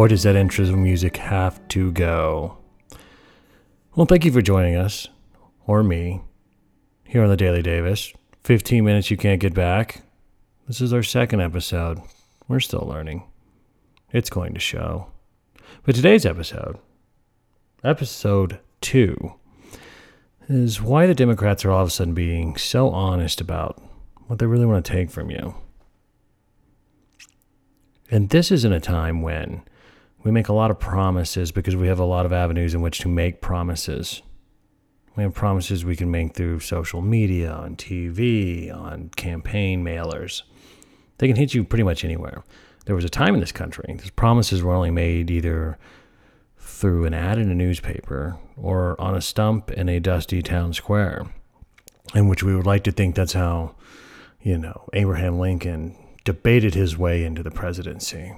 Or does that interest in music have to go? Well, thank you for joining us, or me, here on the Daily Davis. 15 minutes you can't get back. This is our second episode. We're still learning. It's going to show. But today's episode, episode 2, is why the Democrats are all of a sudden being so honest about what they really want to take from you. And this isn't a time when we make a lot of promises because we have a lot of avenues in which to make promises. We have promises we can make through social media, on TV, on campaign mailers. They can hit you pretty much anywhere. There was a time in this country, these promises were only made either through an ad in a newspaper or on a stump in a dusty town square, in which we would like to think that's how, Abraham Lincoln debated his way into the presidency.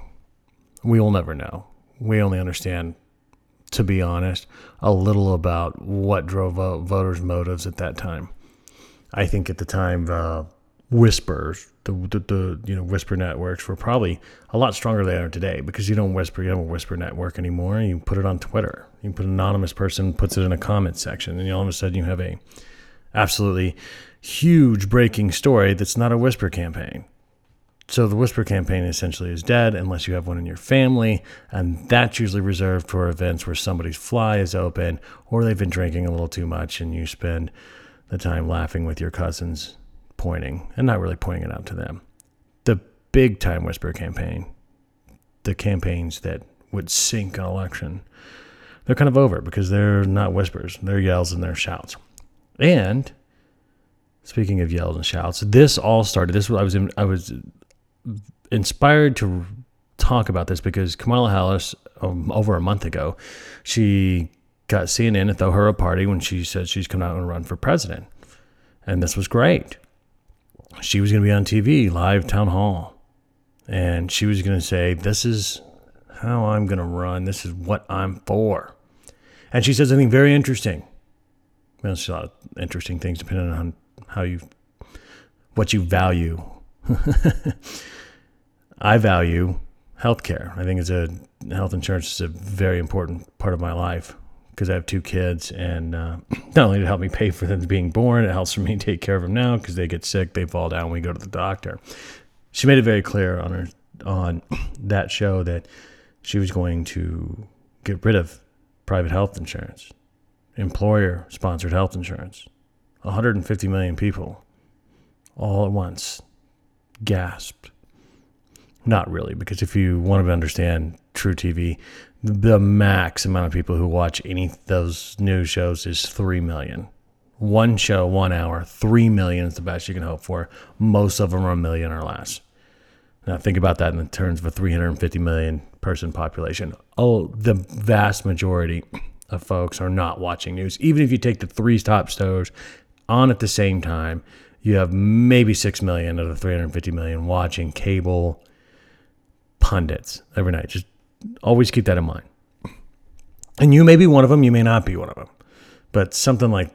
We will never know. We only understand, to be honest, a little about what drove voters' motives at that time. I think at the time, whispers, the whisper networks were probably a lot stronger than they are today, because you don't have a whisper network anymore. You put it on Twitter. You put an anonymous person, puts it in a comment section, and all of a sudden you have a absolutely huge breaking story that's not a whisper campaign. So the whisper campaign essentially is dead unless you have one in your family, and that's usually reserved for events where somebody's fly is open or they've been drinking a little too much and you spend the time laughing with your cousins, pointing and not really pointing it out to them. The big time whisper campaign, the campaigns that would sink an election, they're kind of over because they're not whispers. They're yells and they're shouts. And speaking of yells and shouts, this all started. I was inspired to talk about this because Kamala Harris, over a month ago, she got CNN to throw her a party when she said she's coming out and run for president. And this was great. She was going to be on TV, live town hall. And she was going to say, this is how I'm going to run. This is what I'm for. And she said something very interesting. Well, it's a lot of interesting things depending on what you value. I value healthcare. I think health insurance is a very important part of my life because I have 2 kids, and not only to help me pay for them being born, it helps for me to take care of them now because they get sick, they fall down, we go to the doctor. She made it very clear on that show that she was going to get rid of private health insurance, employer-sponsored health insurance. 150 million people all at once gasped. Not really, because if you want to understand true TV, the max amount of people who watch any of those news shows is 3 million. One show, 1 hour, 3 million is the best you can hope for. Most of them are 1 million or less. Now think about that in the terms of a 350 million person population. Oh, the vast majority of folks are not watching news. Even if you take the 3 top shows on at the same time, you have maybe 6 million out of the 350 million watching cable pundits every night. Just always keep that in mind. And you may be one of them, you may not be one of them. But something like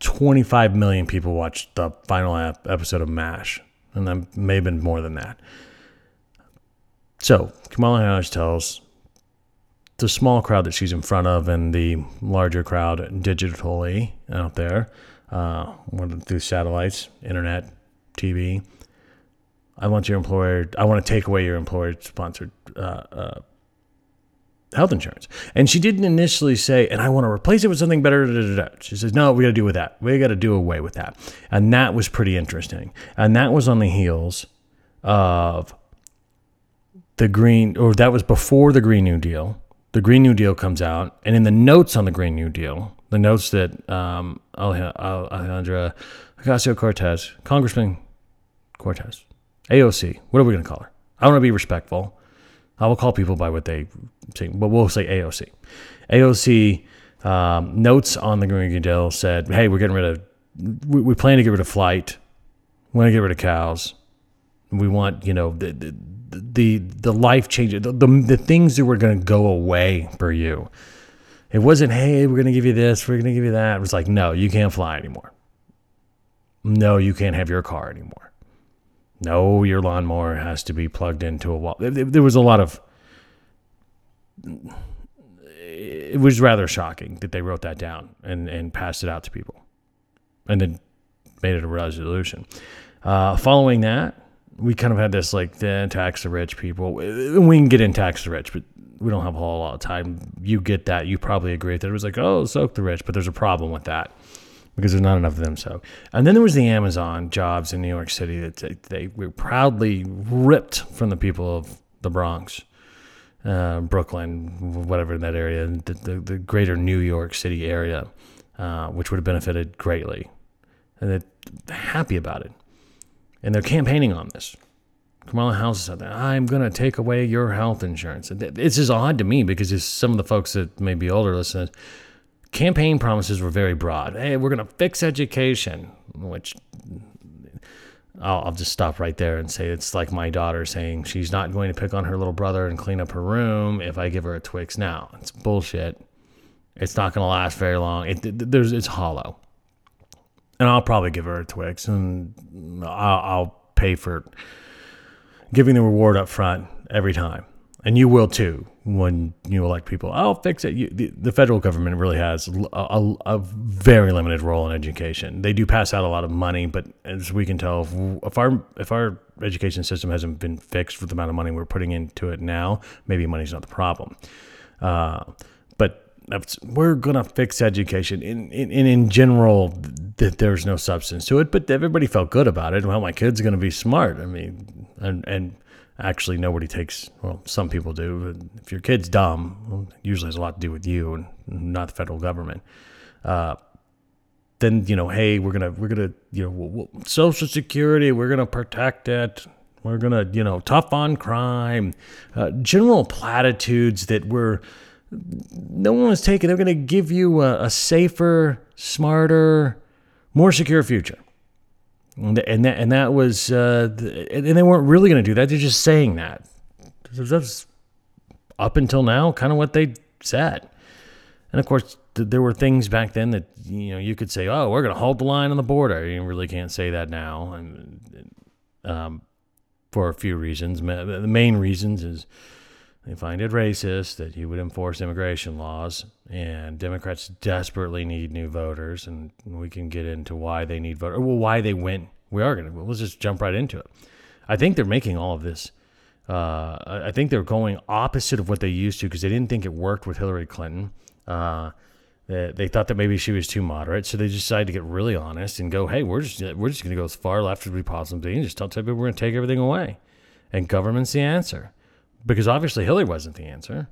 25 million people watched the final episode of MASH. And that may have been more than that. So Kamala Harris tells the small crowd that she's in front of and the larger crowd digitally out there, through satellites, internet, TV, I want to take away your employer-sponsored health insurance. And she didn't initially say, and I want to replace it with something better. She says, no, we got to do with that. We got to do away with that. And that was pretty interesting. And that was on the heels of that was before the Green New Deal. The Green New Deal comes out, and in the notes on the Green New Deal, the notes that Alejandra Ocasio-Cortez, Congressman Cortez, AOC, what are we going to call her? I want to be respectful. I will call people by what they say, but we'll say AOC. AOC notes on the Green New Deal said, hey, we plan to get rid of flight. We want to get rid of cows. We want, the life changes, the things that were going to go away for you. It wasn't, hey, we're going to give you this, we're going to give you that. It was like, no, you can't fly anymore. No, you can't have your car anymore. No, your lawnmower has to be plugged into a wall. There was a lot of it was rather shocking that they wrote that down and passed it out to people and then made it a resolution. Following that, we kind of had this like, then tax the rich people. We can get in tax the rich, but we don't have a whole lot of time. You get that. You probably agree with it. It was like, oh, soak the rich. But there's a problem with that because there's not enough of them. So, and then there was the Amazon jobs in New York City that they were proudly ripped from the people of the Bronx, Brooklyn, whatever that area, the greater New York City area, which would have benefited greatly. And they're happy about it. And they're campaigning on this. Kamala Harris said, I'm going to take away your health insurance. It's just odd to me because some of the folks that may be older listening, campaign promises were very broad. Hey, we're going to fix education, which I'll just stop right there and say it's like my daughter saying she's not going to pick on her little brother and clean up her room if I give her a Twix now. It's bullshit. It's not going to last very long. It's hollow. And I'll probably give her a Twix, and I'll pay for giving the reward up front every time. And you will too when you elect people. I'll fix it. The federal government really has a very limited role in education. They do pass out a lot of money, but as we can tell, if our education system hasn't been fixed with the amount of money we're putting into it now, maybe money's not the problem. We're going to fix education in general that there's no substance to it, but everybody felt good about it. Well, my kid's going to be smart. I mean, and actually nobody takes, well, some people do. But if your kid's dumb, well, it usually has a lot to do with you and not the federal government. Then, you know, hey, we're going to, you know, Social Security, we're going to protect it. We're going to, you know, tough on crime, general platitudes that no one was taking. They're going to give you a safer, smarter, more secure future. And that was, and they weren't really going to do that. They're just saying that. That's up until now kind of what they said. And of course, there were things back then that, you know, you could say, oh, we're going to hold the line on the border. You really can't say that now. And for a few reasons, the main reasons is, they find it racist that you would enforce immigration laws, and Democrats desperately need new voters, and we can get into why they need voters. Well, why they win. Let's just jump right into it. I think they're making all of this. I think they're going opposite of what they used to because they didn't think it worked with Hillary Clinton. They thought that maybe she was too moderate, so they decided to get really honest and go, hey, we're just going to go as far left as we possibly can. Just tell people we're going to take everything away, and government's the answer. Because obviously Hillary wasn't the answer.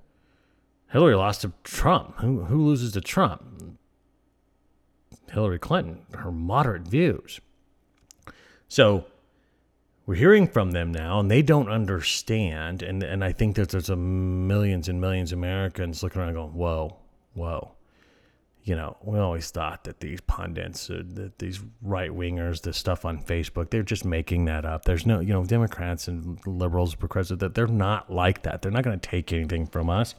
Hillary lost to Trump. Who loses to Trump? Hillary Clinton, her moderate views. So we're hearing from them now, and they don't understand. And I think that there's millions and millions of Americans looking around and going, whoa. You know, we always thought that these pundits, that these right-wingers, the stuff on Facebook, they're just making that up. There's no, you know, Democrats and liberals, progressives, that they're not like that. They're not going to take anything from us.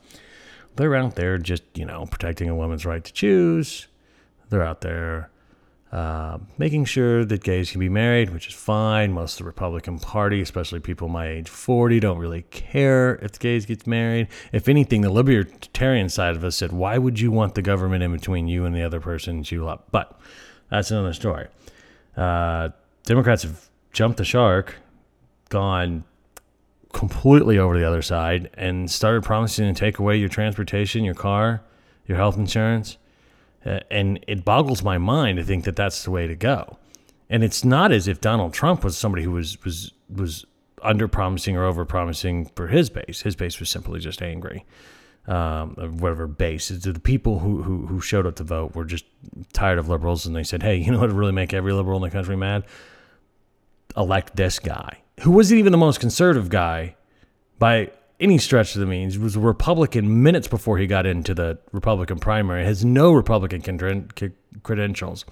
They're out there just, you know, protecting a woman's right to choose. They're out there making sure that gays can be married, which is fine. Most of the Republican Party, especially people my age 40, don't really care if gays get married. If anything, the libertarian side of us said, why would you want the government in between you and the other person you love? But that's another story. Democrats have jumped the shark, gone completely over the other side, and started promising to take away your transportation, your car, your health insurance. And it boggles my mind to think that that's the way to go. And it's not as if Donald Trump was somebody who was under-promising or over-promising for his base. His base was simply just angry, whatever base. The people who showed up to vote were just tired of liberals, and they said, hey, you know what would really make every liberal in the country mad? Elect this guy, who wasn't even the most conservative guy by any stretch of the means, was a Republican minutes before he got into the Republican primary, has no Republican credentials.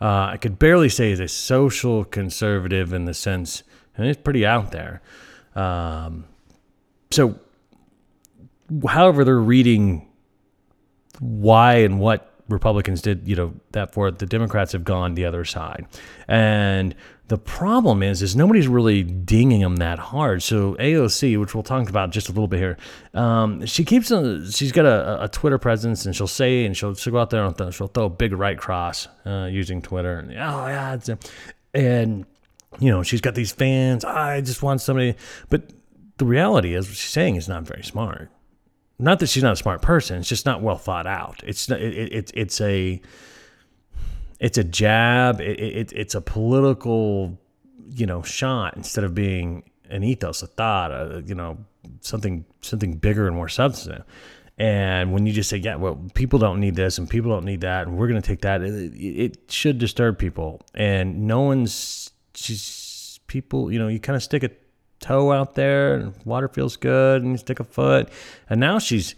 I could barely say he's a social conservative in the sense, and it's pretty out there. So however they're reading why and what Republicans did, you know, that for it. The Democrats have gone the other side. And the problem is nobody's really dinging them that hard. So AOC, which we'll talk about just a little bit here, she's got a Twitter presence, and she'll go out there and she'll throw a big right cross using Twitter. And, and you know, she's got these fans. I just want somebody. But the reality is what she's saying is not very smart. Not that she's not a smart person. It's just not well thought out. It's a jab. It's a political, you know, shot instead of being an ethos, a thought, something bigger and more substantive. And when you just say, yeah, well, people don't need this and people don't need that, and we're going to take that, it should disturb people. And people, you know, you kind of stick a toe out there and water feels good and you stick a foot, and now she's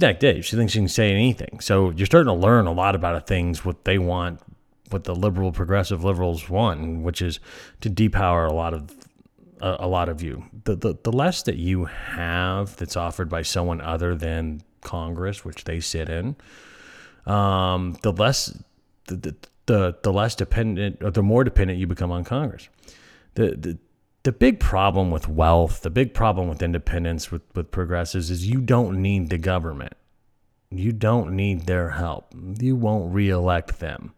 neck deep. She thinks she can say anything. So you're starting to learn a lot about things, what they want, what the liberal progressive liberals want, which is to depower a lot of you. The less that you have that's offered by someone other than Congress, which they sit in, the less dependent, or the more dependent you become on Congress. The big problem with wealth, the big problem with independence, with progressives, is you don't need the government. You don't need their help. You won't reelect them.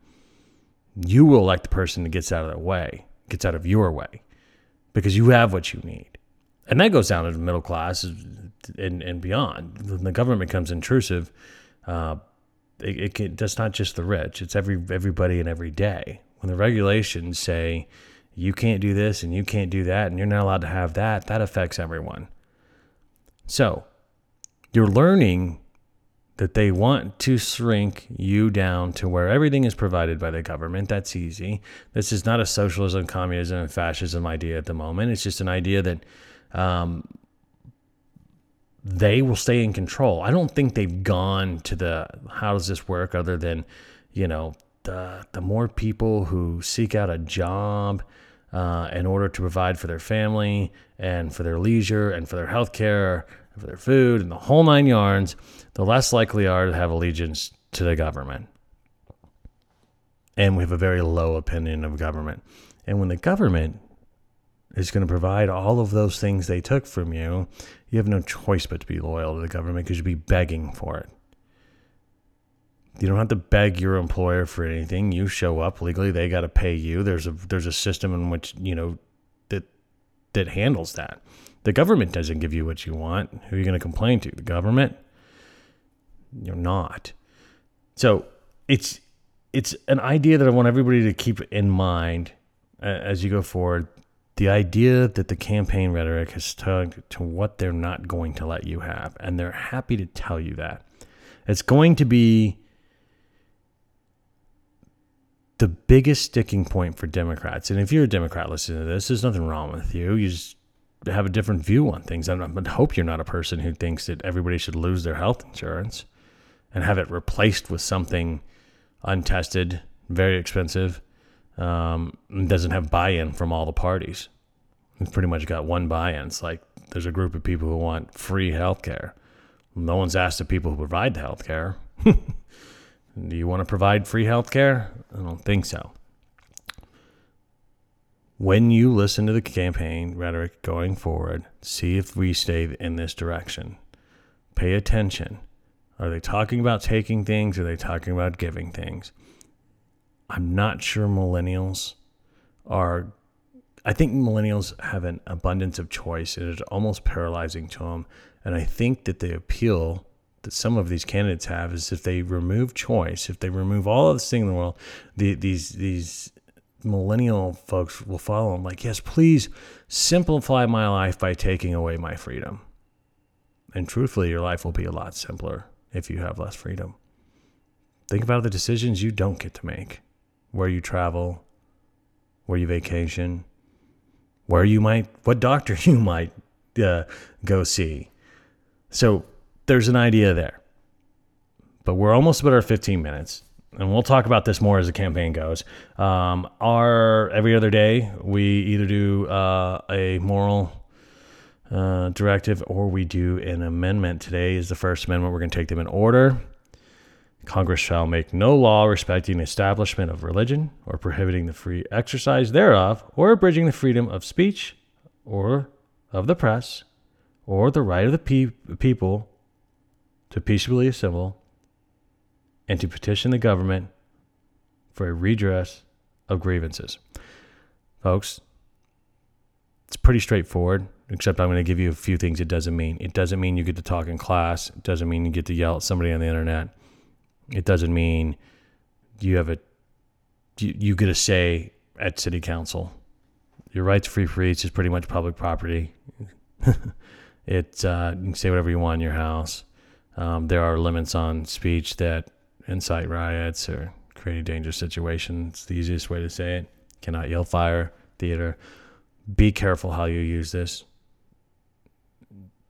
You will elect the person that gets out of their way, gets out of your way, because you have what you need. And that goes down to the middle class and beyond. When the government becomes intrusive, that's not just the rich. It's everybody and every day. When the regulations say, you can't do this and you can't do that and you're not allowed to have that, that affects everyone. So you're learning that they want to shrink you down to where everything is provided by the government. That's easy. This is not a socialism, communism, and fascism idea at the moment. It's just an idea that they will stay in control. I don't think they've gone to the how does this work other than, you know, the more people who seek out a job in order to provide for their family and for their leisure and for their health care and for their food and the whole nine yards, the less likely are to have allegiance to the government. And we have a very low opinion of government. And when the government is going to provide all of those things they took from you, you have no choice but to be loyal to the government because you'd be begging for it. You don't have to beg your employer for anything. You show up legally. They got to pay you. There's a system in which, you know, that handles that. The government doesn't give you what you want. Who are you going to complain to? The government? You're not. So it's an idea that I want everybody to keep in mind as you go forward. The idea that the campaign rhetoric has tugged to what they're not going to let you have, and they're happy to tell you that. It's going to be the biggest sticking point for Democrats. And if you're a Democrat listening to this, there's nothing wrong with you. You just have a different view on things. I hope you're not a person who thinks that everybody should lose their health insurance and have it replaced with something untested, very expensive, and doesn't have buy-in from all the parties. We've pretty much got one buy-in. It's like there's a group of people who want free health care. No one's asked the people who provide the health care. Do you want to provide free healthcare? I don't think so. When you listen to the campaign rhetoric going forward, see if we stay in this direction. Pay attention. Are they talking about taking things? Are they talking about giving things? I'm not sure millennials are. I think millennials have an abundance of choice. It is almost paralyzing to them. And I think that the appeal that some of these candidates have is if they remove choice, if they remove all of this thing in the world, these millennial folks will follow them like, yes, please simplify my life by taking away my freedom. And truthfully, your life will be a lot simpler if you have less freedom. Think about the decisions you don't get to make, where you travel, where you vacation, where you might, what doctor you might go see. So there's an idea there, but we're almost about our 15 minutes, and we'll talk about this more as the campaign goes. Every other day, we either do a moral directive or we do an amendment. Today is the first amendment. We're going to take them in order. Congress shall make no law respecting the establishment of religion or prohibiting the free exercise thereof or abridging the freedom of speech or of the press or the right of the people to peaceably assemble and to petition the government for a redress of grievances. Folks, it's pretty straightforward, except I'm going to give you a few things it doesn't mean. It doesn't mean you get to talk in class. It doesn't mean you get to yell at somebody on the internet. It doesn't mean you have you get a say at city council. Your right to free speech is pretty much public property. You can say whatever you want in your house. There are limits on speech that incite riots or create a dangerous situation. It's the easiest way to say it. Cannot yell fire, theater. Be careful how you use this.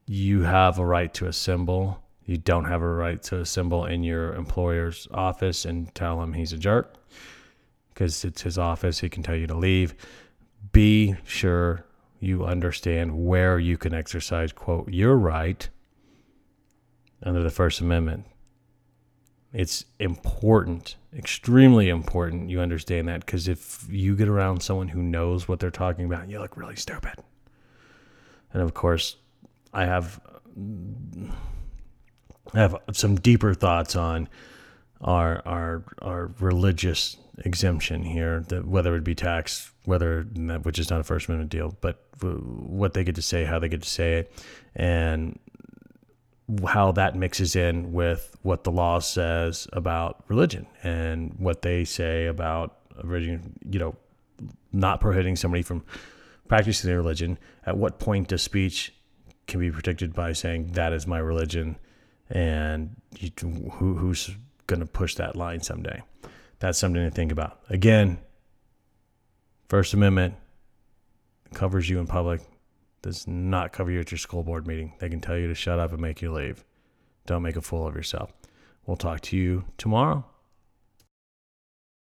You have a right to assemble. You don't have a right to assemble in your employer's office and tell him he's a jerk because it's his office. He can tell you to leave. Be sure you understand where you can exercise, quote, your right under the First Amendment. It's important, extremely important you understand that, because if you get around someone who knows what they're talking about, you look really stupid. And of course, I have some deeper thoughts on our religious exemption here, that whether it be tax, which is not a First Amendment deal, but what they get to say, how they get to say it, and how that mixes in with what the law says about religion and what they say about religion, not prohibiting somebody from practicing their religion. At what point does speech can be protected by saying that is my religion, and who's going to push that line someday? That's something to think about. Again, First Amendment covers you in public. Does not cover you at your school board meeting. They can tell you to shut up and make you leave. Don't make a fool of yourself. We'll talk to you tomorrow.